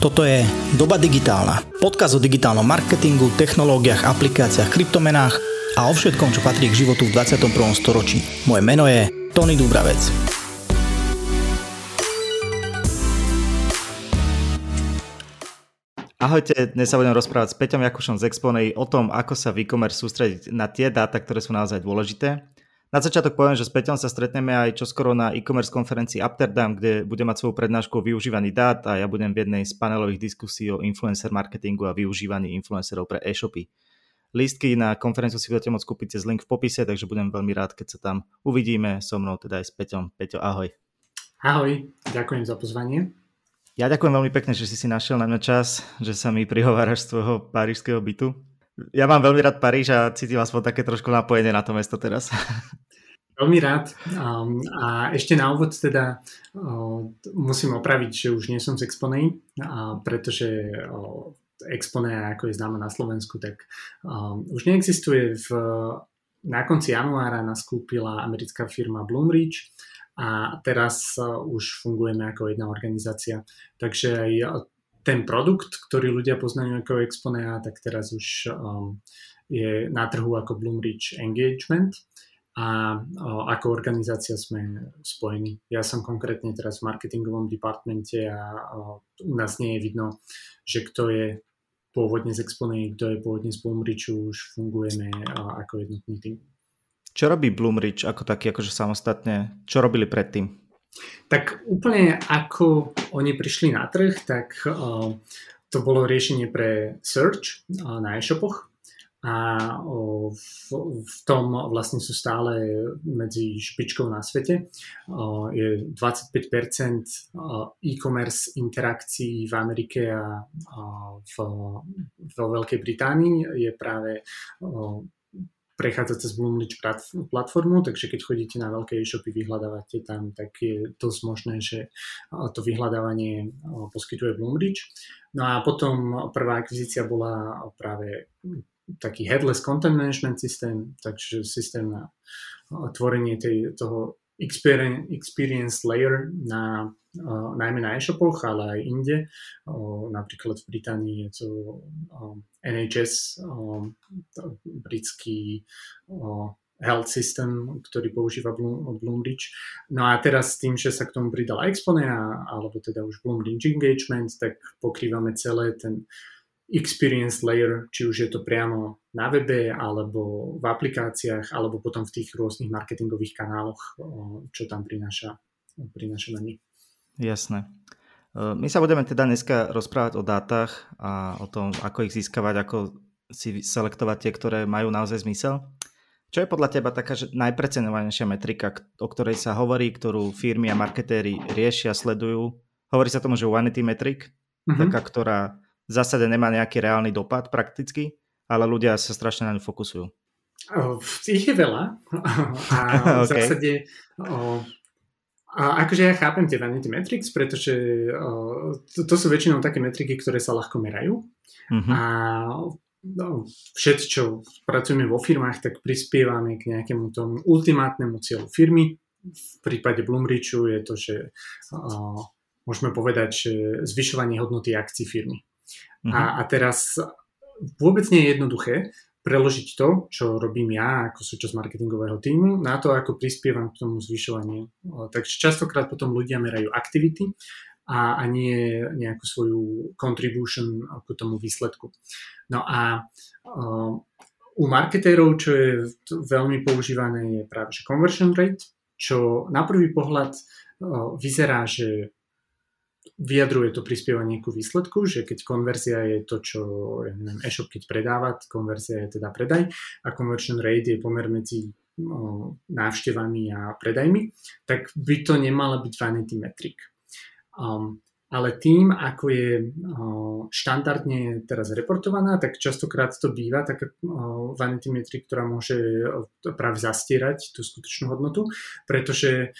Toto je Doba digitálna. Podcast o digitálnom marketingu, technológiách, aplikáciách, kryptomenách a o všetkom, čo patrí k životu v 21. storočí. Moje meno je Tony Dúbravec. Ahojte, dnes sa budem rozprávať s Peťom Jakúšom z Exponei o tom, ako sa v e-commerce sústrediť na tie dáta, ktoré sú naozaj dôležité. Na začiatok poviem, že s Peťom sa stretneme aj čoskoro na e-commerce konferencii Amsterdam, kde bude mať svoju prednášku o využívaní dát a ja budem v jednej z panelových diskusí o influencer marketingu a využívaní influencerov pre e-shopy. Lístky na konferenciu si budete môcť kúpiť cez link v popise, takže budem veľmi rád, keď sa tam uvidíme so mnou, teda aj s Peťom. Peťo, ahoj. Ahoj, ďakujem za pozvanie. Ja ďakujem veľmi pekne, že si našiel na mňa čas, že sa mi prihováraš z tvojho parížskeho bytu. Ja mám veľmi rád Paríž a cítim aspoň také trošku napojenie na to mesto teraz. Veľmi rád. A ešte na úvod teda musím opraviť, že už nie som z Exponei, pretože Exponea, ako je známa na Slovensku, tak už neexistuje. Na konci januára nás kúpila americká firma Bloomreach a teraz už fungujeme ako jedna organizácia. Takže aj ten produkt, ktorý ľudia poznajú ako Exponea, tak teraz už je na trhu ako Bloomreach Engagement a ako organizácia sme spojení. Ja som konkrétne teraz v marketingovom departmente a u nás nie je vidno, že kto je pôvodne z Exponei, kto je pôvodne z Bloomreachu, už fungujeme ako jednotný tým. Čo robí Bloomreach ako taký, akože samostatne? Čo robili predtým? Tak úplne ako oni prišli na trh, tak to bolo riešenie pre search na e-shopoch a v tom vlastne sú stále medzi špičkou na svete. Je 25% e-commerce interakcií v Amerike a vo Veľkej Británii je práve prechádza cez Bloomreach platformu, takže keď chodíte na veľké e-shopy, vyhľadávate tam, tak je dosť možné, že to vyhľadávanie poskytuje Bloomreach. No a potom prvá akvizícia bola práve taký headless content management systém, takže systém na tvorenie toho experience layer najmä na e-shopoch, ale aj inde. Napríklad v Británii je to NHS, britský health system, ktorý používa Bloomreach. No a teraz tým, že sa k tomu pridala Exponea, alebo teda už Bloomreach Engagement, tak pokrývame celé ten experience layer, či už je to priamo na webe, alebo v aplikáciách, alebo potom v tých rôznych marketingových kanáloch, čo tam prináša na nich. Jasné. My sa budeme teda dneska rozprávať o dátach a o tom, ako ich získavať, ako si selektovať tie, ktoré majú naozaj zmysel. Čo je podľa teba taká najprecenovanejšia metrika, o ktorej sa hovorí, ktorú firmy a marketéri riešia, sledujú? Hovorí sa tomu, že vanity metric, taká, ktorá v zásade nemá nejaký reálny dopad prakticky, ale ľudia sa strašne na ňu fokusujú. Ich je veľa. A v zásade... A akože ja chápem tie vanity metrics, pretože to sú väčšinou také metriky, ktoré sa ľahko merajú. Mm-hmm. A všetci, čo pracujeme vo firmách, tak prispievame k nejakému tomu ultimátnemu cieľu firmy. V prípade Bloomreachu je to, že môžeme povedať, že zvyšovanie hodnoty akcií firmy. Mm-hmm. A teraz vôbec nie je jednoduché preložiť to, čo robím ja ako súčasť marketingového tímu, na to, ako prispievam k tomu zvyšovaniu. Takže častokrát potom ľudia merajú aktivity a nie nejakú svoju contribution k tomu výsledku. No a u marketérov, čo je veľmi používané, je práve že conversion rate, čo na prvý pohľad vyzerá, že vyjadruje to prispievanie ku výsledku, že keď konverzia je to, čo ja neviem, e-shop keď predáva, konverzia je teda predaj a conversion rate je pomer medzi návštevami a predajmi, tak by to nemala byť vanity metric. Ale tým, ako je štandardne teraz reportovaná, tak častokrát to býva taká vanity metric, ktorá môže práve zastierať tú skutočnú hodnotu, pretože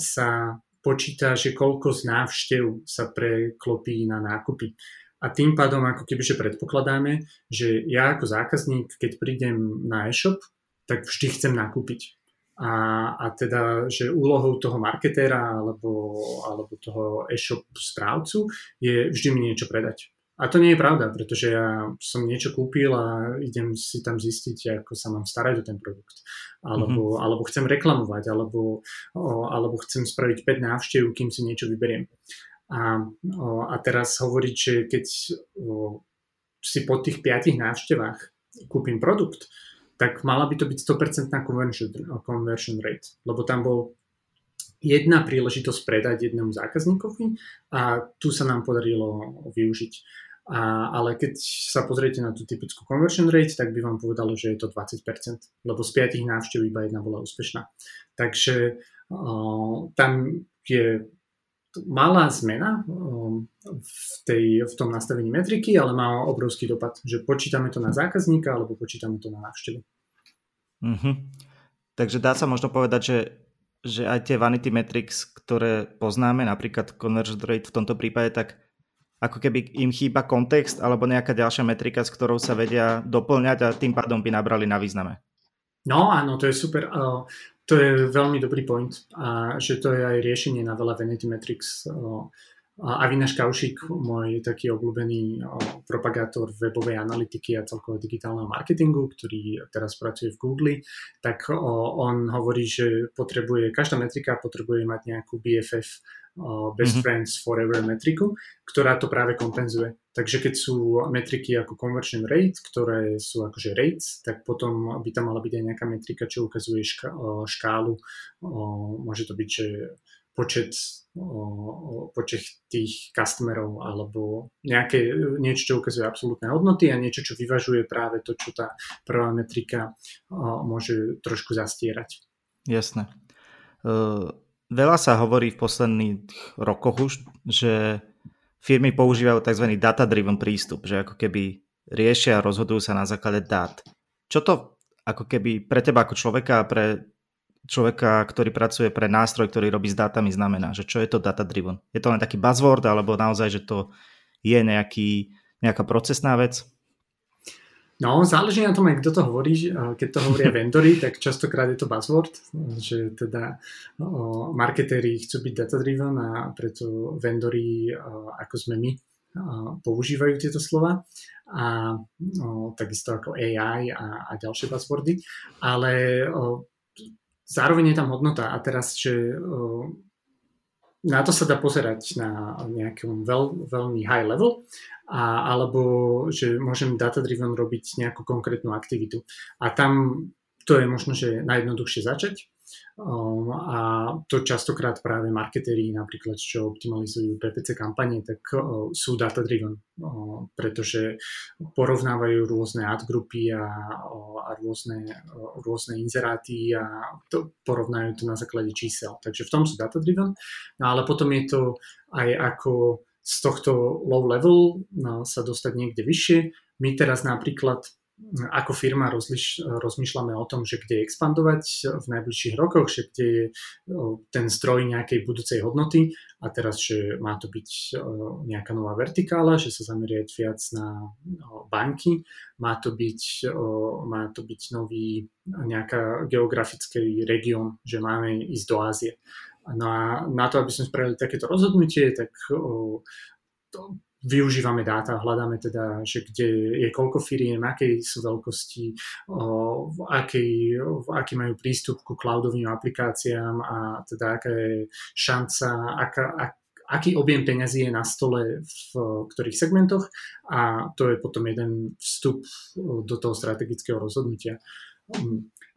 sa počíta, že koľko z návštev sa preklopí na nákupy. A tým pádom, ako kebyže predpokladáme, že ja ako zákazník, keď prídem na e-shop, tak vždy chcem nakúpiť. a teda, že úlohou toho marketéra alebo toho e-shop správcu je vždy mi niečo predať. A to nie je pravda, pretože ja som niečo kúpil a idem si tam zistiť, ako sa mám starať o ten produkt. Alebo chcem reklamovať, alebo chcem spraviť 5 návštev, kým si niečo vyberiem. A teraz hovoriť, že keď si po tých 5 návštevách kúpim produkt, tak mala by to byť 100% conversion rate, lebo tam bol jedna príležitosť predať jednému zákazníkovi a tu sa nám podarilo využiť. Ale keď sa pozriete na tú typickú conversion rate, tak by vám povedalo, že je to 20%, lebo z 5 návštev iba jedna bola úspešná. Takže tam je malá zmena v tom nastavení metriky, ale má obrovský dopad, že počítame to na zákazníka alebo počítame to na návštevu. Mm-hmm. Takže dá sa možno povedať, že aj tie vanity metrics, ktoré poznáme, napríklad conversion rate v tomto prípade, tak ako keby im chýba kontext alebo nejaká ďalšia metrika, s ktorou sa vedia doplňať a tým pádom by nabrali na význame. No áno, to je super. To je veľmi dobrý point a že to je aj riešenie na veľa vanity metrics. Avinash Kaushik, môj taký obľúbený propagátor webovej analytiky a celkového digitálneho marketingu, ktorý teraz pracuje v Google, tak on hovorí, že každá metrika potrebuje mať nejakú BFF, Best Friends Forever metriku, ktorá to práve kompenzuje. Takže keď sú metriky ako conversion rate, ktoré sú akože rates, tak potom by tam mala byť aj nejaká metrika, čo ukazuje škálu. Môže to byť, že počet tých customerov alebo niečo, čo ukazuje absolútne hodnoty a niečo, čo vyvažuje práve to, čo tá prvá metrika môže trošku zastierať. Jasné. Veľa sa hovorí v posledných rokoch už, že firmy používajú tzv. Data-driven prístup, že ako keby riešia a rozhodujú sa na základe dát. Čo to ako keby pre teba ako človeka a pre človeka, ktorý pracuje pre nástroj, ktorý robí s dátami, znamená, že čo je to data-driven? Je to len taký buzzword, alebo naozaj, že to je nejaká procesná vec? No, záleží na tom, aj kto to hovorí. Keď to hovoria vendory, tak častokrát je to buzzword, že teda marketéri chcú byť data-driven a preto vendory, ako sme my, používajú tieto slova a takisto ako AI a ďalšie buzzwordy, ale zároveň je tam hodnota a teraz, že na to sa dá pozerať na nejakom veľmi high level alebo že môžem data-driven robiť nejakú konkrétnu aktivitu. A tam to je možno, že najjednoduchšie začať. A to častokrát práve marketéri napríklad, čo optimalizujú PPC kampanie, tak sú data-driven, pretože porovnávajú rôzne ad grupy a rôzne inzeráty a to porovnajú to na základe čísel. Takže v tom sú data-driven, no ale potom je to aj ako z tohto low level sa dostať niekde vyššie. My teraz napríklad ako firma rozmýšľame o tom, že kde expandovať v najbližších rokoch, že kde je ten zdroj nejakej budúcej hodnoty a teraz, že má to byť nejaká nová vertikála, že sa zameriať viac na banky, má to byť nový nejaká geografický región, že máme ísť do Ázie. No a na to, aby sme spravili takéto rozhodnutie, tak využívame dáta, hľadáme teda, že kde je koľko firiem, akej sú veľkosti, aký majú prístup ku cloudovým aplikáciám a teda aká je šanca, aký objem peňazí je na stole v ktorých segmentoch a to je potom jeden vstup do toho strategického rozhodnutia.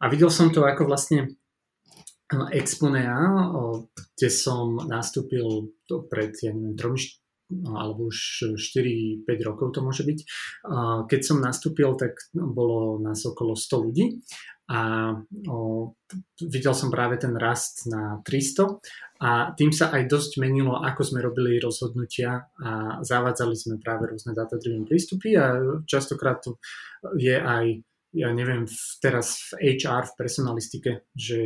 A videl som to ako vlastne Exponea, kde som nastúpil pred 4-5 rokov to môže byť. Keď som nastúpil, tak bolo nás okolo 100 ľudí a videl som práve ten rast na 300 a tým sa aj dosť menilo, ako sme robili rozhodnutia a zavádzali sme práve rôzne data-driven prístupy a častokrát to je aj teraz v HR, v personalistike, že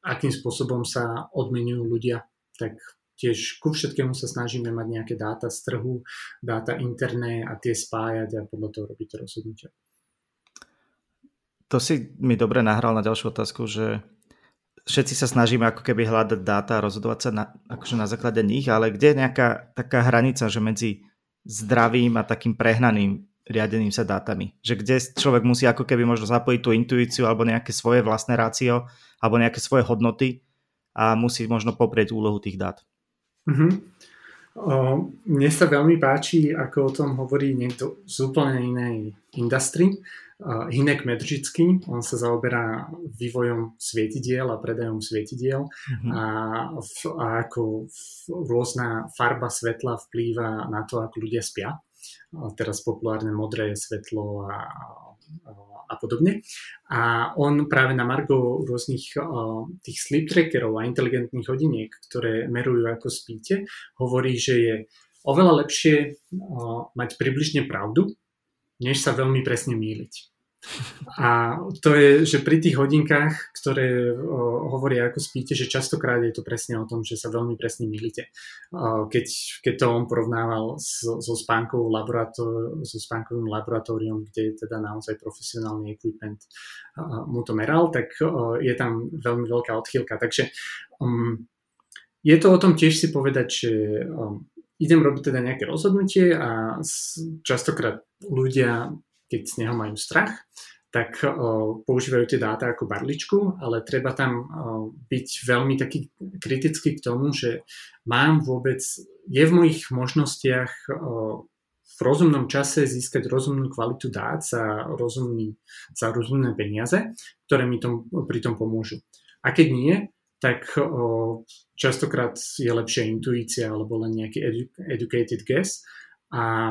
akým spôsobom sa odmenujú ľudia, tak tiež ku všetkému sa snažíme mať nejaké dáta z trhu, dáta interné a tie spájať a podľa toho robiť rozhodnutia. To si mi dobre nahral na ďalšiu otázku, že všetci sa snažíme ako keby hľadať dáta a rozhodovať sa akože na základe nich, ale kde je nejaká taká hranica, že medzi zdravým a takým prehnaným riadením sa dátami? Že kde človek musí ako keby možno zapojiť tú intuíciu alebo nejaké svoje vlastné rácio alebo nejaké svoje hodnoty a musí možno poprieť úlohu tých dát? Mhm. Mne sa veľmi páči, ako o tom hovorí niekto z úplne inej industry. Hynek Medržický, on sa zaoberá vývojom svietidiel a predajom svietidiel a ako rôzna farba svetla vplýva na to, ako ľudia spia. Teraz populárne modré svetlo a podobne. A on práve na margo rôznych tých sleep trackerov a inteligentných hodiniek, ktoré merujú, ako spíte, hovorí, že je oveľa lepšie mať približne pravdu, než sa veľmi presne mýliť. A to je, že pri tých hodinkách, ktoré hovoria, ako spíte, že častokrát je to presne o tom, že sa veľmi presne mýlite. Keď to on porovnával so spánkovým laboratóriom, kde je teda naozaj profesionálny equipment mu to meral, tak je tam veľmi veľká odchýlka. Takže je to o tom tiež si povedať, že idem robiť teda nejaké rozhodnutie a častokrát ľudia, keď z neho majú strach, tak používajú tie dáta ako barličku, ale treba tam byť veľmi taký kritický k tomu, že je v mojich možnostiach v rozumnom čase získať rozumnú kvalitu dát za rozumné peniaze, ktoré mi pri tom pomôžu. A keď nie, tak častokrát je lepšia intuícia alebo len nejaký educated guess a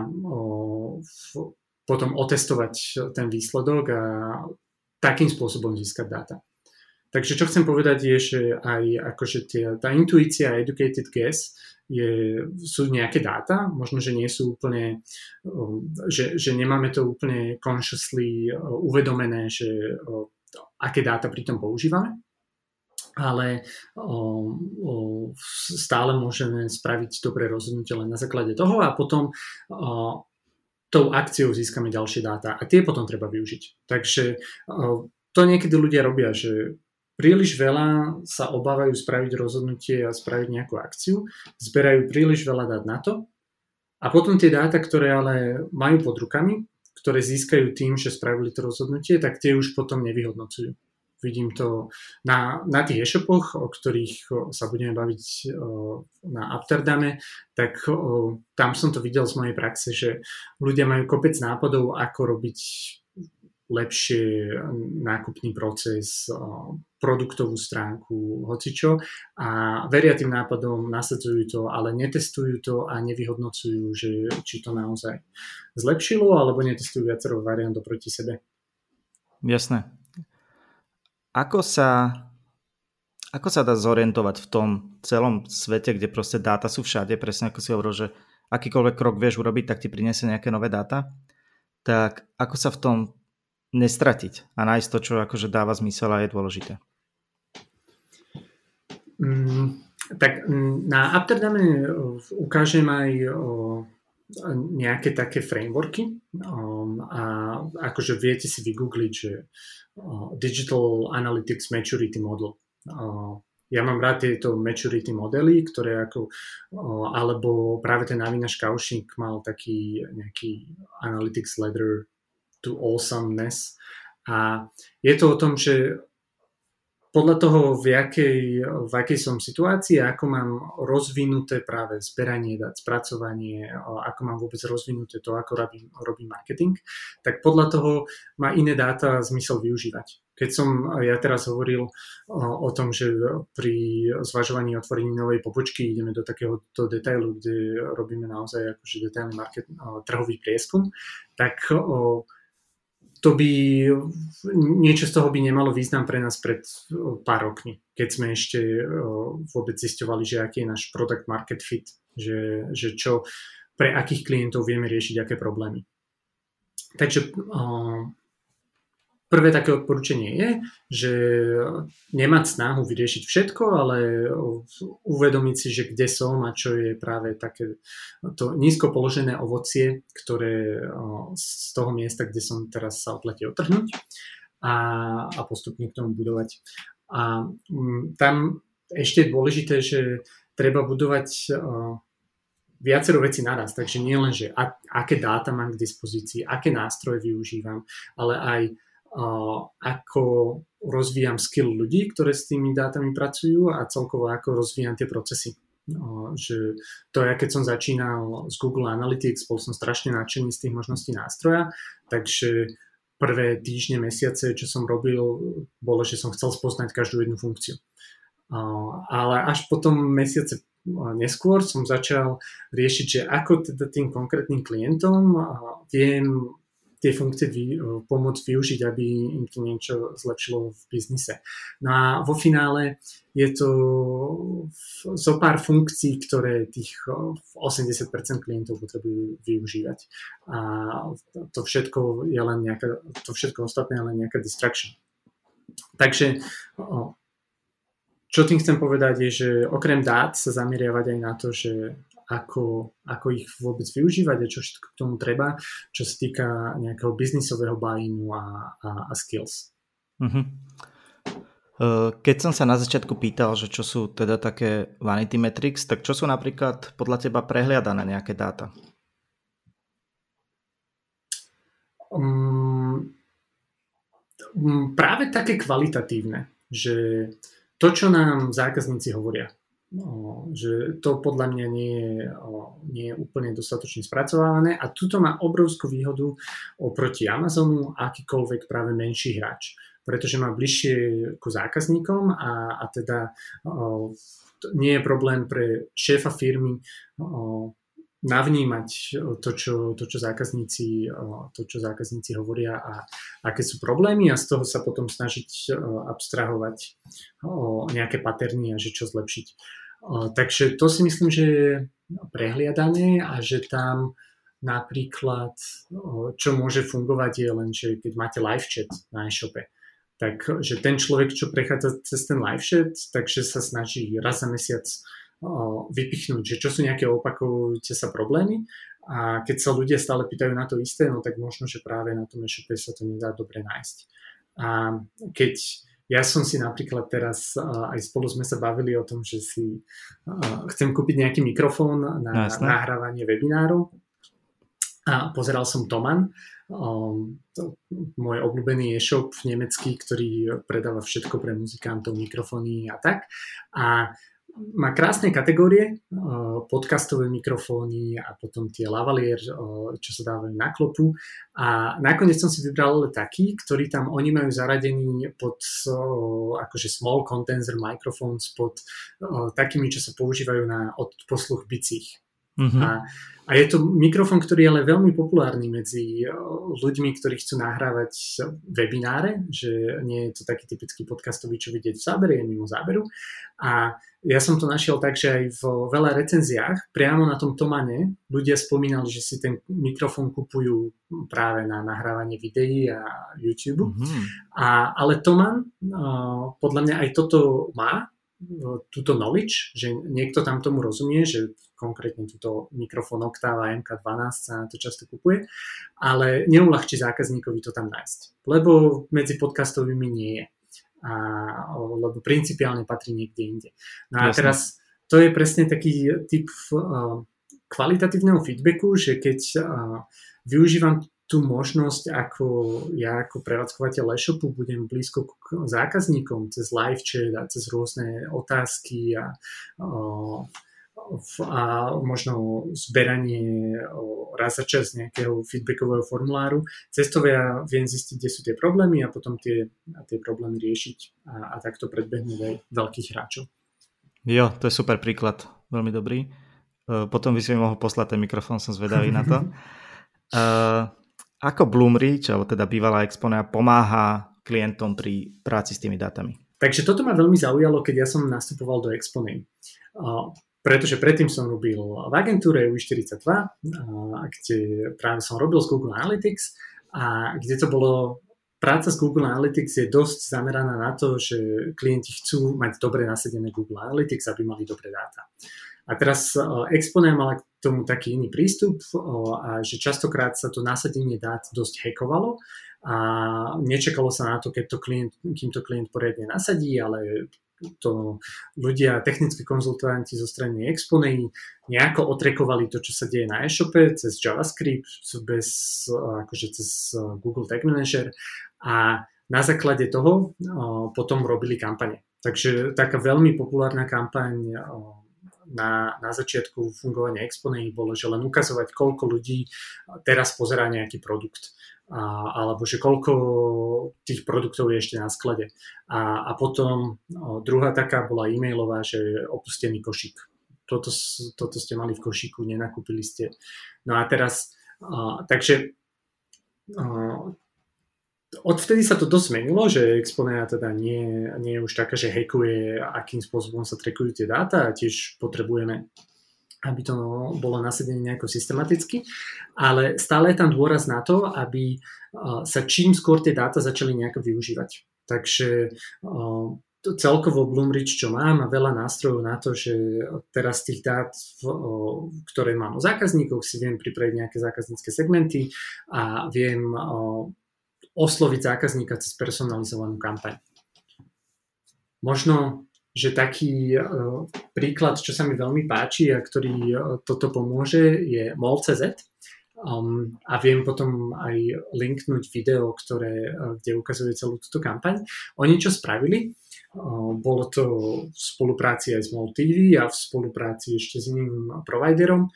potom otestovať ten výsledok a takým spôsobom získať dáta. Takže čo chcem povedať je, že aj akože tá intuícia a educated guess sú nejaké dáta, možno, že nie sú úplne, že nemáme to úplne consciously uvedomené, že aké dáta pri tom používame, ale stále môžeme spraviť dobré rozhodnutie len na základe toho a potom tou akciou získame ďalšie dáta a tie potom treba využiť. Takže to niekedy ľudia robia, že príliš veľa sa obávajú spraviť rozhodnutie a spraviť nejakú akciu, zberajú príliš veľa dát na to a potom tie dáta, ktoré ale majú pod rukami, ktoré získajú tým, že spravili to rozhodnutie, tak tie už potom nevyhodnocujú. Vidím to na tých e-shopoch, o ktorých sa budeme baviť na Amsterdame, tak tam som to videl z mojej praxe, že ľudia majú kopec nápadov, ako robiť lepšie nákupný proces, produktovú stránku, hocičo. A veria tým nápadom, nasadzujú to, ale netestujú to a nevyhodnocujú, že či to naozaj zlepšilo, alebo netestujú viacero variant oproti sebe. Jasné. Ako sa dá zorientovať v tom celom svete, kde proste dáta sú všade, presne ako si hovoril, že akýkoľvek krok vieš urobiť, tak ti priniesie nejaké nové dáta, tak ako sa v tom nestratiť a nájsť to, čo akože dáva zmysel a je dôležité? Tak na Amsterdame ukážem aj nejaké také frameworky a akože viete si vygoogliť, že Digital Analytics Maturity Model. Ja mám rád tieto maturity modely, ktoré alebo práve ten Avinash Kaushik mal taký nejaký Analytics Ladder to Awesomeness a je to o tom, že podľa toho, v akej som situácii, ako mám rozvinuté práve zberanie dát, spracovanie, ako mám vôbec rozvinuté to, ako robím marketing, tak podľa toho má iné dáta zmysel využívať. Keď som ja teraz hovoril o tom, že pri zvažovaní otvorení novej pobočky ideme do takéhoto detailu, kde robíme naozaj akože detailný trhový prieskum, tak to by niečo z toho by nemalo význam pre nás pred pár rokmi, keď sme ešte vôbec zisťovali, že aký je náš product market fit, že čo pre akých klientov vieme riešiť, aké problémy. Takže prvé také odporúčanie je, že nemať snahu vyriešiť všetko, ale uvedomiť si, že kde som a čo je práve také to nízko položené ovocie, ktoré z toho miesta, kde som teraz sa oplatí otrhnúť a postupne k tomu budovať. A tam ešte je dôležité, že treba budovať viacero vecí naraz, takže nie len, že aké dáta mám k dispozícii, aké nástroje využívam, ale aj ako rozvíjam skill ľudí, ktoré s tými dátami pracujú a celkovo ako rozvíjam tie procesy. Že to ja keď som začínal z Google Analytics, bol som strašne nadšený z tých možností nástroja, takže prvé týždne, mesiace, čo som robil, bolo, že som chcel spoznať každú jednu funkciu. Ale až potom mesiace neskôr som začal riešiť, že ako teda tým konkrétnym klientom viem tie funkcie pomôcť využiť, aby im to niečo zlepšilo v biznise. No a vo finále je to zo pár funkcií, ktoré tých 80% klientov potrebujú využívať. A to všetko je len nejaká, to všetko ostatné je len nejaká distraction. Takže čo tým chcem povedať je, že okrem dát sa zameriavať aj na to, že ako ich vôbec využívať a čo všetko k tomu treba, čo sa týka nejakého biznisového buy-inu a skills. Uh-huh. Keď som sa na začiatku pýtal, že čo sú teda také vanity metrics, tak čo sú napríklad podľa teba prehliadané nejaké dáta? Práve také kvalitatívne, že to, čo nám zákazníci hovoria. Že to podľa mňa nie je úplne dostatočne spracované a tuto má obrovskú výhodu oproti Amazonu akýkoľvek práve menší hráč, pretože má bližšie k zákazníkom a teda nie je problém pre šéfa firmy navnímať to, čo zákazníci hovoria a aké sú problémy a z toho sa potom snažiť abstrahovať nejaké paterny a že čo zlepšiť. Takže to si myslím, že je prehliadanie a že tam napríklad, čo môže fungovať je len, že keď máte live chat na e-shope, takže ten človek, čo prechádza cez ten live chat, takže sa snaží raz za mesiac vypichnúť, že čo sú nejaké opakujúce sa problémy a keď sa ľudia stále pýtajú na to isté, no tak možno, že práve na tom e-shope sa to nedá dobre nájsť. A keď ja som si napríklad teraz, aj spolu sme sa bavili o tom, že si chcem kúpiť nejaký mikrofón na nahrávanie webinárov a pozeral som Thomann, môj obľúbený e-shop nemecký, ktorý predáva všetko pre muzikantov, mikrofóny a tak. A má krásne kategórie, podcastové mikrofóny a potom tie lavalier, čo sa dávajú na klopu. A nakoniec som si vybral taký, ktorý tam oni majú zaradený pod akože small condenser microphones pod takými, čo sa používajú na odposluch bicích. Uh-huh. A je to mikrofón, ktorý je ale veľmi populárny medzi ľuďmi, ktorí chcú nahrávať webináre, že nie je to taký typický podcastový, čo vidieť v zábere, je mimo záberu. A ja som to našiel tak, že aj v veľa recenziách priamo na tom Thomanne ľudia spomínali, že si ten mikrofón kupujú práve na nahrávanie videí a YouTube. Uh-huh. Ale Thomann podľa mňa aj toto má, túto knowledge, že niekto tam tomu rozumie, že konkrétne túto mikrofón Octava MK12 sa na to často kupuje, ale neuľahčí zákazníkovi to tam nájsť, lebo medzi podcastovými nie je, lebo principiálne patrí niekde inde. No a teraz to je presne taký typ kvalitatívneho feedbacku, že keď využívam tú možnosť, ako ja ako prevádzkovateľ e-shopu budem blízko k zákazníkom cez live chat a cez rôzne otázky a možno zberanie raz za čas nejakého feedbackového formuláru. Cez to ja viem zistiť, kde sú tie problémy a potom tie problémy riešiť a takto predbehnúť aj veľkých hráčov. Jo, to je super príklad, veľmi dobrý. Potom by si mi mohol poslať ten mikrofón, som zvedavý na to. Ako Bloomreach, alebo teda bývalá Exponea, pomáha klientom pri práci s tými dátami? Takže toto ma veľmi zaujalo, keď ja som nastupoval do Exponea. Pretože predtým som robil v agentúre U42, kde práve som robil z Google Analytics a kde to bolo... Práca s Google Analytics je dosť zameraná na to, že klienti chcú mať dobre nasadené Google Analytics, aby mali dobré dáta. A teraz Exponea mala tomu taký iný prístup a že častokrát sa to nasadenie dát dosť hackovalo a nečakalo sa na to, kým to klient poriadne nasadí, ale to ľudia, technickí konzultanti zo strany Exponei nejako otrekovali to, čo sa deje na e-shope cez JavaScript, cez Google Tag Manager a na základe toho potom robili kampane. Takže taká veľmi populárna kampaň na začiatku fungovania Exponei bolo, že len ukazovať, koľko ľudí teraz pozerá nejaký produkt alebo že koľko tých produktov je ešte na sklade. A potom druhá taká bola e-mailová, že opustený košík. Toto ste mali v košíku, nenakúpili ste. No a teraz, odvtedy sa to dosť menilo, že Exponea teda nie je už taká, že hackuje, akým spôsobom sa trackujú tie dáta a tiež potrebujeme, aby to bolo nasadené nejako systematicky, ale stále je tam dôraz na to, aby sa čím skôr tie dáta začali nejako využívať. Takže celkovo Bloomreach, čo má veľa nástrojov na to, že teraz tých dát, ktoré mám o zákazníkoch, si viem pripraviť nejaké zákaznícke segmenty a viem osloviť zákazníka cez personalizovanú kampaň. Možno, že taký príklad, čo sa mi veľmi páči a ktorý toto pomôže, je MOL.cz a viem potom aj linknúť video, kde ukazuje celú túto kampaň. Oni čo spravili? Bolo to v spolupráci aj s MOL.TV a v spolupráci ešte s iným providerom.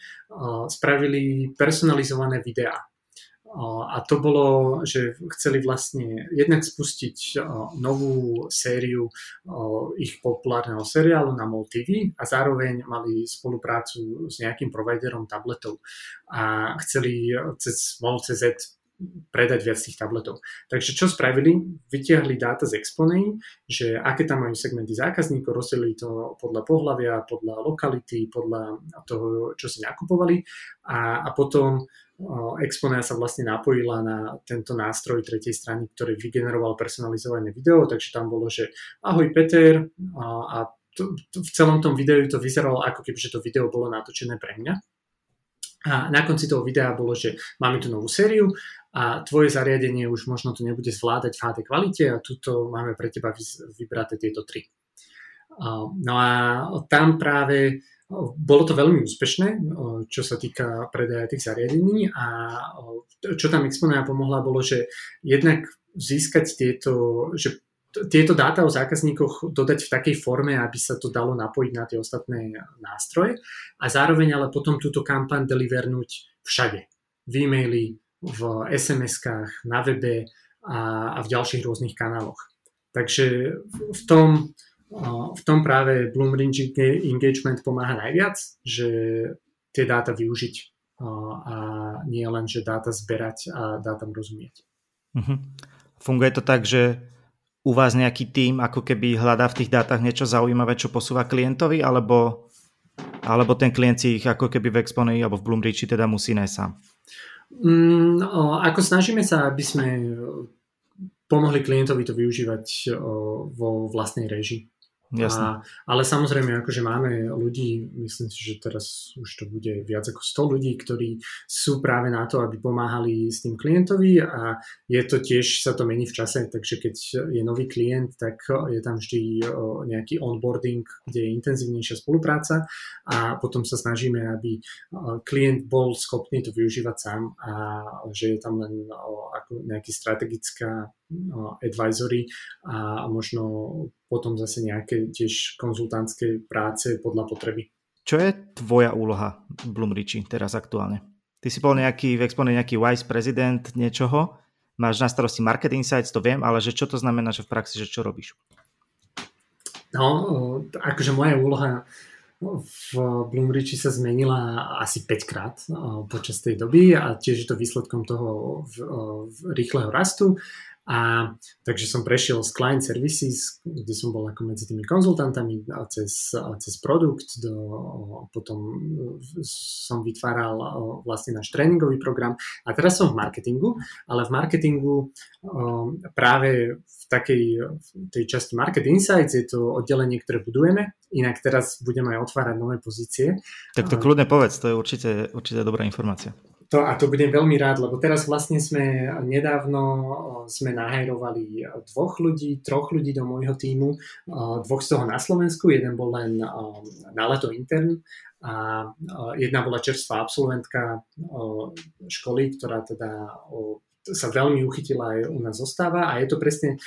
Spravili personalizované videá. A to bolo, že chceli vlastne jednak spustiť novú sériu ich populárneho seriálu na MOL.TV a zároveň mali spoluprácu s nejakým providerom tabletov a chceli cez MOL.cz predať viac tých tabletov. Takže čo spravili? Vytiahli dáta z Exponei, že aké tam majú segmenty zákazníkov, rozdelili to podľa pohlavia, podľa lokality, podľa toho, čo si nakupovali a potom Exponea sa vlastne napojila na tento nástroj tretej strany, ktorý vygeneroval personalizované video, takže tam bolo, že ahoj Peter a v celom tom videu to vyzeralo ako keby, že to video bolo natočené pre mňa. A na konci toho videa bolo, že máme tu novú sériu a tvoje zariadenie už možno to nebude zvládať v HD kvalite a tuto máme pre teba vybraté tieto tri. No a tam práve bolo to veľmi úspešné, čo sa týka predaja tých zariadení a čo tam Exponea pomohla bolo, že jednak získať tieto dáta o zákazníkoch dodať v takej forme, aby sa to dalo napojiť na tie ostatné nástroje a zároveň ale potom túto kampaň delivernúť všade. V e-maili, v SMS-kách, na webe a v ďalších rôznych kanáloch. Takže v tom práve Bloomreach Engagement pomáha najviac, že tie dáta využiť a nie len, že dáta zberať a dátam rozumieť. Uh-huh. Funguje to tak, že u vás nejaký tím ako keby hľadá v tých dátach niečo zaujímavé, čo posúva klientovi, alebo ten klient si ich ako keby v Exponei alebo v Bloomreachi teda musí nájsť sám? Ako snažíme sa, aby sme pomohli klientovi to využívať vo vlastnej réžii. Jasné. Ale samozrejme, akože máme ľudí, myslím si, že teraz už to bude viac ako 100 ľudí, ktorí sú práve na to, aby pomáhali s tým klientovi a je to tiež, sa to mení v čase, takže keď je nový klient, tak je tam vždy nejaký onboarding, kde je intenzívnejšia spolupráca a potom sa snažíme, aby klient bol schopný to využívať sám a že je tam len ako nejaký strategická advisory a možno potom zase nejaké tiež konzultantské práce podľa potreby. Čo je tvoja úloha v Bloomreachi teraz aktuálne? Ty si bol v Expone nejaký vice prezident niečoho, máš na starosti market insights, to viem, ale že čo to znamená, že v praxi, že čo robíš? No, akože moja úloha v Bloomreachi sa zmenila asi 5-krát počas tej doby a tiež je to výsledkom toho rýchleho rastu. A A takže som prešiel z client services, kde som bol ako medzi tými konzultantami a cez produkt, potom som vytváral vlastne náš tréningový program a teraz som v marketingu, ale v marketingu práve v tej časti Market Insights je to oddelenie, ktoré budujeme, inak teraz budeme aj otvárať nové pozície. Tak to kľudne povedz, to je určite dobrá informácia. A to budem veľmi rád, lebo teraz vlastne nedávno sme nahajrovali troch ľudí do môjho tímu, dvoch z toho na Slovensku, jeden bol len na leto intern a jedna bola čerstvá absolventka školy, ktorá teda sa veľmi uchytila aj u nás zostáva a je to presne,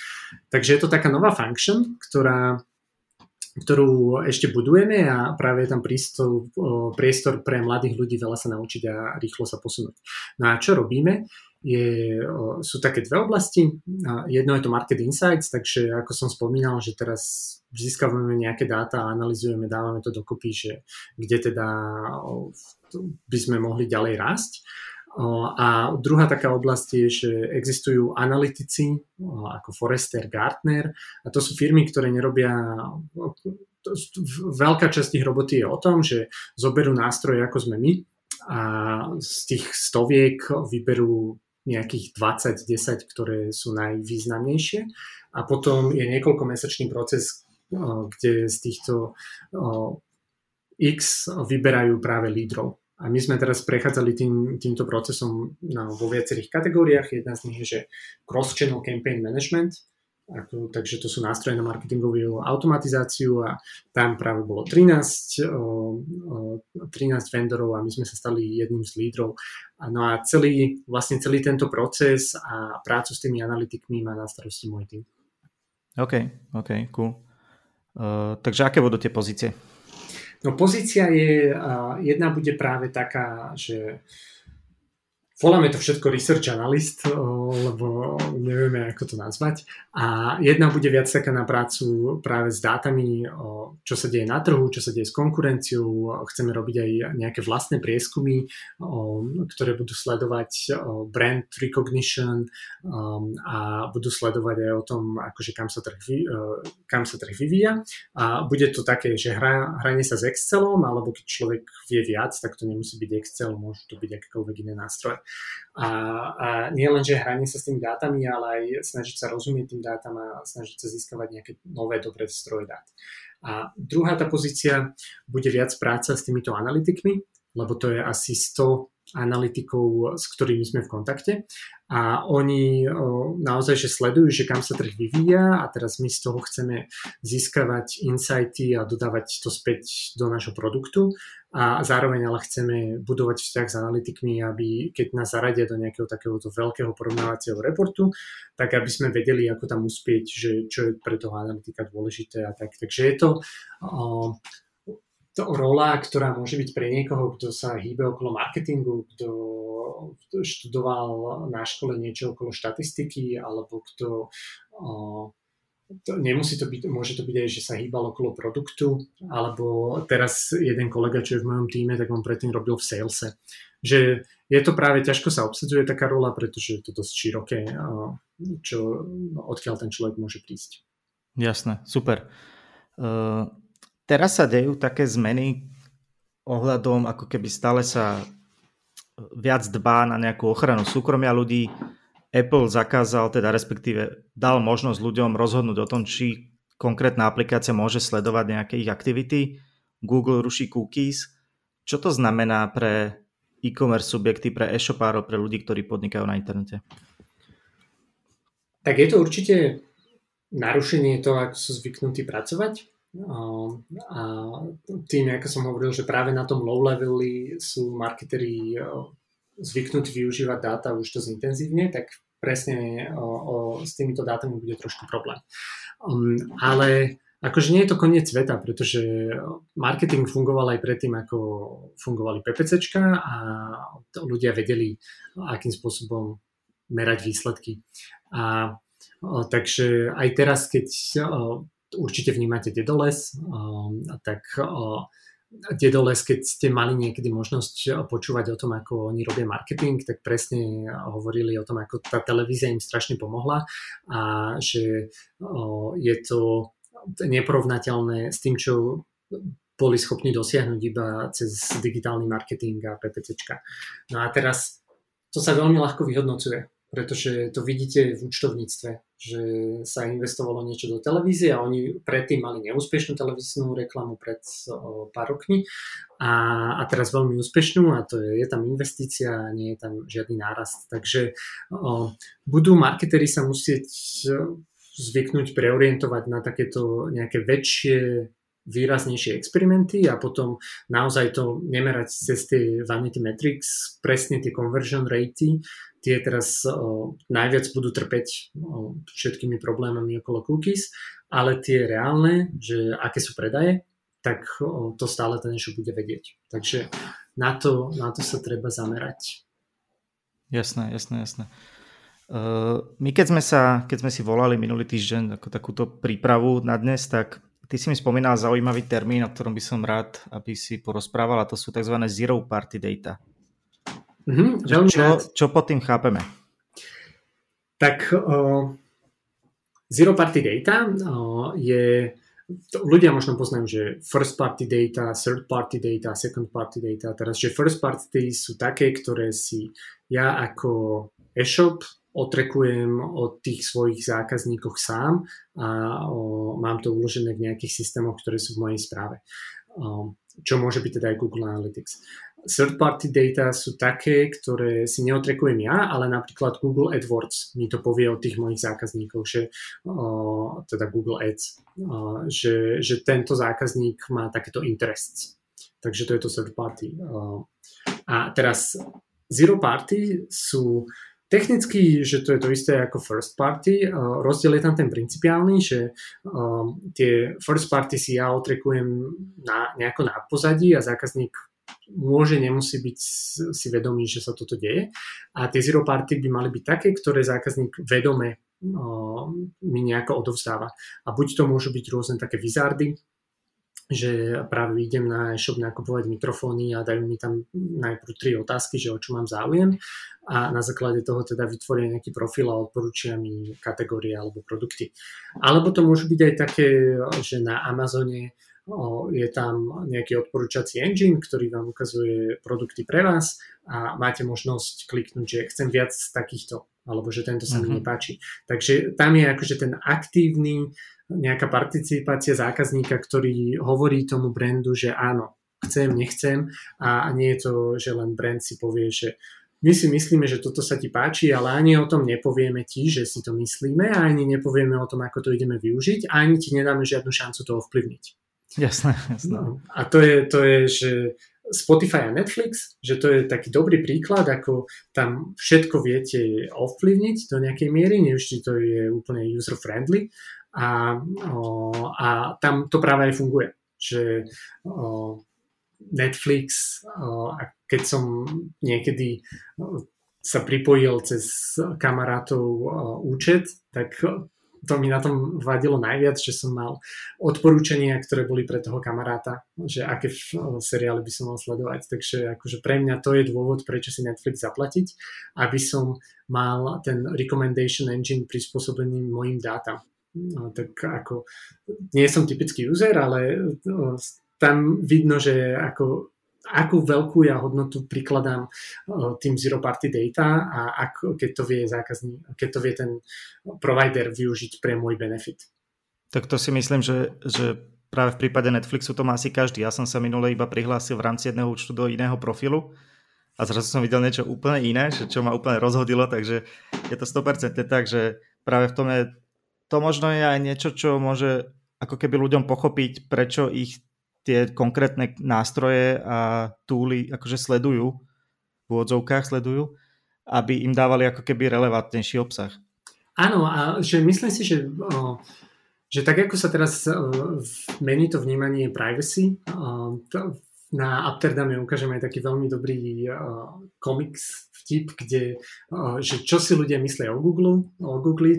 takže je to taká nová function, ktorú ešte budujeme a práve je tam priestor pre mladých ľudí veľa sa naučiť a rýchlo sa posunúť. No a čo robíme? Sú také dve oblasti. Jedno je to Market Insights, takže ako som spomínal, že teraz získavame nejaké dáta, analyzujeme, dávame to dokopy, že kde teda by sme mohli ďalej rásť. A druhá taká oblasť je, že existujú analytici ako Forrester, Gartner a to sú firmy, ktoré nerobia... Veľká časť ich roboty je o tom, že zoberú nástroje, ako sme my a z tých stoviek vyberú nejakých 20, 10, ktoré sú najvýznamnejšie a potom je niekoľkomesačný proces, kde z týchto X vyberajú práve lídrov. A my sme teraz prechádzali týmto procesom vo viacerých kategóriách. Jedna z nich je, že cross-channel campaign management, takže to sú nástroje na marketingovú automatizáciu a tam práve bolo 13 vendorov a my sme sa stali jedným z lídrov. No a vlastne celý tento proces a prácu s tými analytikmi má na starosti môj tým. OK, cool. Takže aké budú tie pozície? No pozícia je, jedna bude práve taká, že voláme to všetko research analyst, lebo nevieme, ako to nazvať. A jedna bude viac taká na prácu práve s dátami, čo sa deje na trhu, čo sa deje s konkurenciou. Chceme robiť aj nejaké vlastné prieskumy, ktoré budú sledovať brand recognition a budú sledovať aj o tom, akože kam sa trh vyvíja. A bude to také, že hranie sa s Excelom, alebo keď človek vie viac, tak to nemusí byť Excel, môžu to byť akékoľvek iné nástroje. A nie len, že hranie sa s tými dátami, ale aj snažiť sa rozumieť tým dátam a snažiť sa získavať nejaké nové, dobré stroje dát. A druhá tá pozícia bude viac práca s týmito analytikmi, lebo to je asi 100 analytikov, s ktorými sme v kontakte. A oni naozaj, že sledujú, že kam sa trh vyvíja a teraz my z toho chceme získavať insighty a dodávať to späť do nášho produktu. A zároveň ale chceme budovať vzťah s analytikmi, aby keď nás zaradia do nejakého takéhoto veľkého porovnávacieho reportu, tak aby sme vedeli, ako tam uspieť, že čo je pre toho analytika dôležité a tak. Takže je to rola, ktorá môže byť pre niekoho, kto sa hýbe okolo marketingu, kto študoval na škole niečo okolo štatistiky, alebo kto... môže to byť aj, že sa hýbal okolo produktu, alebo teraz jeden kolega, čo je v mojom týme, tak on predtým robil v salese. Že je to práve ťažko sa obsadzuje taká rola, pretože je to dosť široké, odkiaľ ten človek môže prísť. Jasné, super. Teraz sa dejú také zmeny ohľadom, ako keby stále sa viac dbá na nejakú ochranu súkromia ľudí. Apple zakázal, teda respektíve dal možnosť ľuďom rozhodnúť o tom, či konkrétna aplikácia môže sledovať nejaké ich aktivity. Google ruší cookies. Čo to znamená pre e-commerce subjekty, pre e-shopárov, pre ľudí, ktorí podnikajú na internete? Tak je to určite narušenie toho, ako sú zvyknutí pracovať. A tým, ako som hovoril, že práve na tom low leveli sú marketeri zvyknúť využívať dáta už to zintenzívne, tak presne s týmito dátami bude trošku problém. Ale akože nie je to koniec sveta, pretože marketing fungoval aj predtým, ako fungovali PPCčka a ľudia vedeli, akým spôsobom merať výsledky. Takže aj teraz, keď určite vnímate Dedoles, tak dedo les, keď ste mali niekedy možnosť počúvať o tom, ako oni robia marketing, tak presne hovorili o tom, ako tá televízia im strašne pomohla a že je to neporovnateľné s tým, čo boli schopní dosiahnuť iba cez digitálny marketing a PPCčka. No a teraz to sa veľmi ľahko vyhodnocuje, pretože to vidíte v účtovníctve, že sa investovalo niečo do televízie a oni predtým mali neúspešnú televíznu reklamu pred pár rokmi a teraz veľmi úspešnú a to je tam investícia a nie je tam žiadny nárast. Takže budú marketéri sa musieť zvyknúť preorientovať na takéto nejaké väčšie, výraznejšie experimenty a potom naozaj to nemerať cez tie vanity metrics, presne tie conversion ratey, tie teraz najviac budú trpeť všetkými problémami okolo cookies, ale tie reálne, že aké sú predaje, tak to stále ten e-shop bude vedieť. Takže na to sa treba zamerať. Jasné. My keď sme si volali minulý týždeň ako takúto prípravu na dnes, tak ty si mi spomínal zaujímavý termín, o ktorom by som rád, aby si porozprával, a to sú tzv. Zero party data. Čo pod tým chápeme? Tak zero party data je, ľudia možno poznajú, že first party data, third party data, second party data, teraz, že first party sú také, ktoré si ja ako e-shop otrekujem o tých svojich zákazníkoch sám a mám to uložené v nejakých systémoch, ktoré sú v mojej správe. Čo môže byť teda aj Google Analytics. Third party data sú také, ktoré si neotrekujem ja, ale napríklad Google AdWords mi to povie o tých mojich zákazníkoch, že teda Google Ads, že tento zákazník má takéto interests. Takže to je to third party. A teraz zero party sú technicky, že to je to isté ako first party, rozdiel je tam ten principiálny, že tie first party si ja otrekujem nejako na pozadí a zákazník môže, nemusí byť si vedomý, že sa toto deje. A tie zero party by mali byť také, ktoré zákazník vedome mi nejako odovzdáva. A buď to môžu byť rôzne také wizardy, že práve idem na e-shop nakupovať mikrofóny a dajú mi tam najprv 3 otázky, že o čo mám záujem a na základe toho teda vytvoria nejaký profil a odporúčia mi kategórie alebo produkty. Alebo to môžu byť aj také, že na Amazone je tam nejaký odporúčací engine, ktorý vám ukazuje produkty pre vás a máte možnosť kliknúť, že chcem viac takýchto, alebo že tento sa mi nepáči. Takže tam je akože ten aktívny nejaká participácia zákazníka, ktorý hovorí tomu brandu, že áno, chcem, nechcem a nie je to, že len brand si povie, že my si myslíme, že toto sa ti páči, ale ani o tom nepovieme ti, že si to myslíme a ani nepovieme o tom, ako to ideme využiť a ani ti nedáme žiadnu šancu to ovplyvniť. Jasné. No, a to je, že Spotify a Netflix, že to je taký dobrý príklad, ako tam všetko viete ovplyvniť do nejakej miery, nevždy to je úplne user-friendly a tam to práve aj funguje, že Netflix, keď som niekedy sa pripojil cez kamarátov účet, tak to mi na tom vadilo najviac, že som mal odporúčania, ktoré boli pre toho kamaráta, že aké seriály by som mal sledovať. Takže akože pre mňa to je dôvod, prečo si Netflix zaplatiť, aby som mal ten recommendation engine prispôsobený mojim dátam. Tak ako, nie som typický user, ale tam vidno, že akú veľkú ja hodnotu prikladám tým zero party data a keď to vie ten provider využiť pre môj benefit. Tak to si myslím, že práve v prípade Netflixu to má asi každý. Ja som sa minule iba prihlásil v rámci jedného účtu do iného profilu a zrazu som videl niečo úplne iné, čo ma úplne rozhodilo, takže je to 100% tak, že práve v tom je, to možno je aj niečo, čo môže ako keby ľuďom pochopiť, prečo ich tie konkrétne nástroje a túly akože sledujú, v odzovkách sledujú, aby im dávali ako keby relevantnejší obsah. Áno, a že myslím si, že tak ako sa teraz mení to vnímanie privacy, na Upterdame ukážem aj taký veľmi dobrý komiks vtip, kde že čo si ľudia myslia o Google,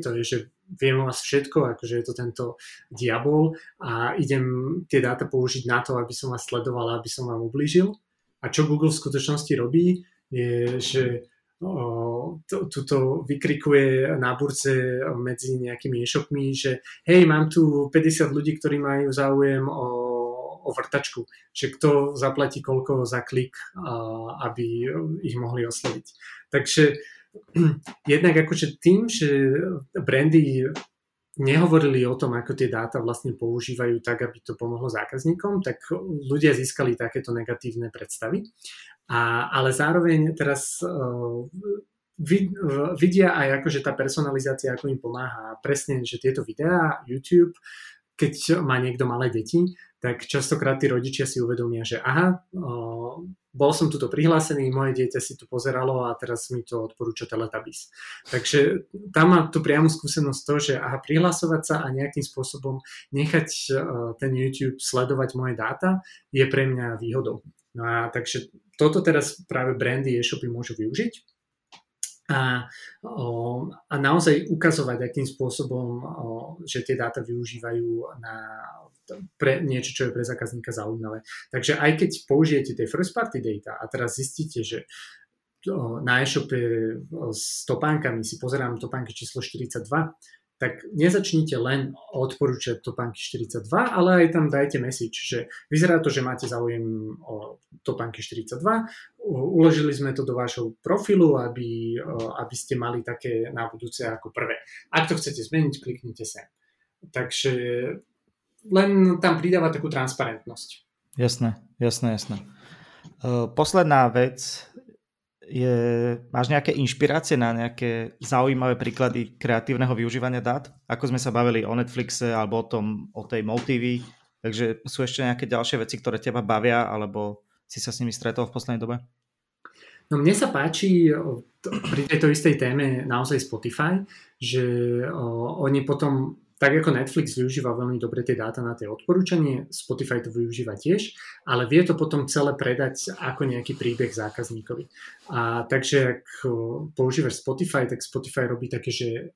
to je, že viem vás všetko, akože je to tento diabol a idem tie dáta použiť na to, aby som vás sledoval, aby som vám ublížil. A čo Google v skutočnosti robí, je, že tuto vykrikuje na burze medzi nejakými e-shopmi, že hej, mám tu 50 ľudí, ktorí majú záujem o vrtačku, že kto zaplatí koľko za klik, aby ich mohli osloviť. Takže jednak akože tým, že brandy nehovorili o tom, ako tie dáta vlastne používajú tak, aby to pomohlo zákazníkom, tak ľudia získali takéto negatívne predstavy. Ale zároveň teraz vidia aj akože tá personalizácia, ako im pomáha. Presne, že tieto videá, YouTube, keď má niekto malé deti, tak častokrát tí rodičia si uvedomia, že aha, bol som tuto prihlásený, moje dieťa si to pozeralo a teraz mi to odporúča Teletubbies. Takže tam má tu priamu skúsenosť to, že aha, prihlasovať sa a nejakým spôsobom nechať ten YouTube sledovať moje dáta je pre mňa výhodou. No a takže toto teraz práve brandy e-shopy môžu využiť a naozaj ukazovať, akým spôsobom, že tie dáta využívajú pre niečo, čo je pre zákazníka zaujímavé. Takže aj keď použijete tie first party data a teraz zistíte, že na e-shope s topánkami, si pozerám topánky číslo 42, tak nezačnite len odporúčať topánky 42, ale aj tam dajte message, že vyzerá to, že máte záujem o topánky 42, uložili sme to do vášho profilu, aby ste mali také na budúce ako prvé. Ak to chcete zmeniť, kliknite sem. Takže len tam pridáva takú transparentnosť. Jasné. Posledná vec je, máš nejaké inšpirácie na nejaké zaujímavé príklady kreatívneho využívania dát? Ako sme sa bavili o Netflixe alebo o tej MOL.TV, takže sú ešte nejaké ďalšie veci, ktoré teba bavia alebo si sa s nimi stretol v poslednej dobe? No mne sa páči pri tejto istej téme naozaj Spotify, že oni potom, tak ako Netflix využíva veľmi dobre tie dáta na tie odporúčanie, Spotify to využíva tiež, ale vie to potom celé predať ako nejaký príbeh zákazníkovi. A takže ak používaš Spotify, tak Spotify robí také, že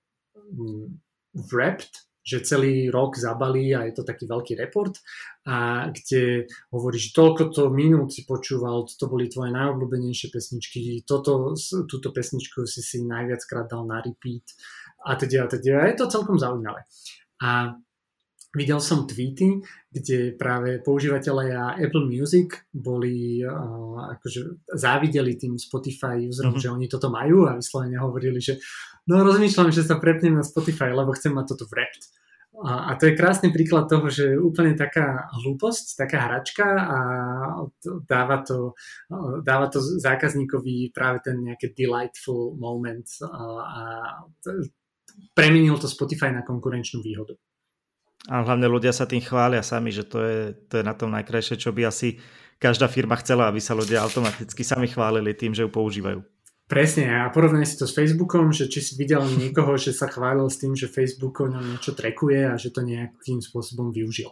wrapped, že celý rok zabalí a je to taký veľký report, a kde hovoríš, toľko to minút si počúval, toto boli tvoje najobľúbenejšie pesničky, túto pesničku si najviackrát dal na repeat, a teda. Je to celkom zaujímavé. A videl som tweety, kde práve používatelia Apple Music boli akože závideli tým Spotify userom, že oni toto majú a vyslovene hovorili, že no rozmýšľam, že sa prepnem na Spotify, lebo chcem mať toto wrapped. A to je krásny príklad toho, že úplne taká hlúposť, taká hračka a dáva to zákazníkovi práve ten nejaký delightful moment a premenil to Spotify na konkurenčnú výhodu. A hlavne ľudia sa tým chvália sami, že to je na tom najkrajšie, čo by asi každá firma chcela, aby sa ľudia automaticky sami chválili tým, že ju používajú. Presne, a porovnaj si to s Facebookom, že či si videl niekoho, že sa chválil s tým, že Facebook o ňom niečo trackuje a že to nejakým spôsobom využil.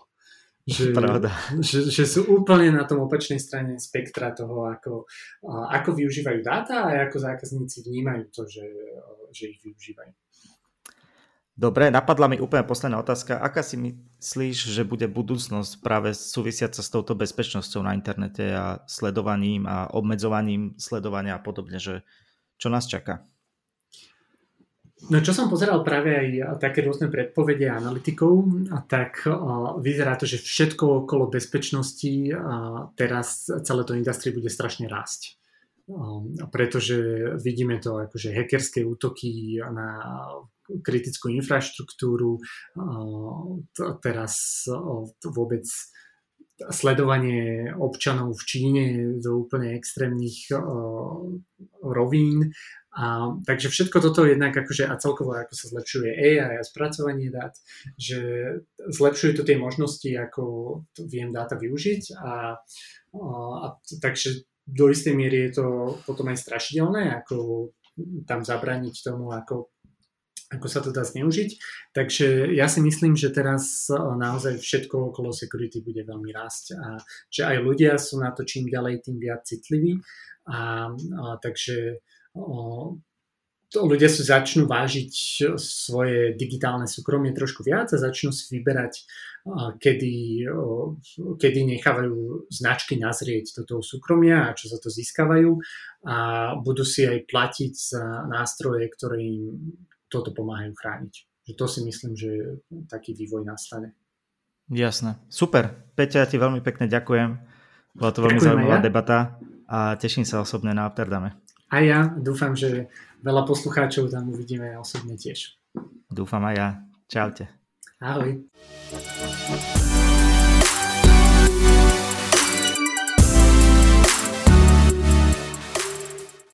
Pravda. Že sú úplne na tom opačnej strane spektra toho, ako využívajú dáta a ako zákazníci vnímajú to, že ich využívajú. Dobre, napadla mi úplne posledná otázka. Aká si myslíš, že bude budúcnosť práve súvisiaca s touto bezpečnosťou na internete a sledovaním a obmedzovaním sledovania a podobne, že čo nás čaká? No čo som pozeral práve aj také rôzne predpovede analytikov, tak vyzerá to, že všetko okolo bezpečnosti teraz celé to industrie bude strašne rásť. Pretože vidíme to akože hackerské útoky na kritickú infraštruktúru, teraz vôbec sledovanie občanov v Číne do úplne extrémnych rovín. Takže všetko toto jednak akože a celkovo ako sa zlepšuje AI a spracovanie dát, že zlepšujú to tie možnosti, ako viem dáta využiť a takže do istej miery je to potom aj strašidelné, ako tam zabrániť tomu, ako sa to dá zneužiť. Takže ja si myslím, že teraz naozaj všetko okolo security bude veľmi rásť a že aj ľudia sú na to čím ďalej, tým viac citliví. Takže ľudia si začnú vážiť svoje digitálne súkromie trošku viac a začnú si vyberať, kedy nechávajú značky nazrieť do toho súkromia a čo za to získavajú, a budú si aj platiť za nástroje, ktoré im toto pomáhajú chrániť. Že to si myslím, že taký vývoj nastane. Jasné. Super. Peťa, ja ti veľmi pekne ďakujem. Bola to veľmi zaujímavá debata a teším sa osobne na Afterdame. A ja dúfam, že veľa poslucháčov tam uvidíme osobne tiež. Dúfam aj ja. Čaute. Ahoj.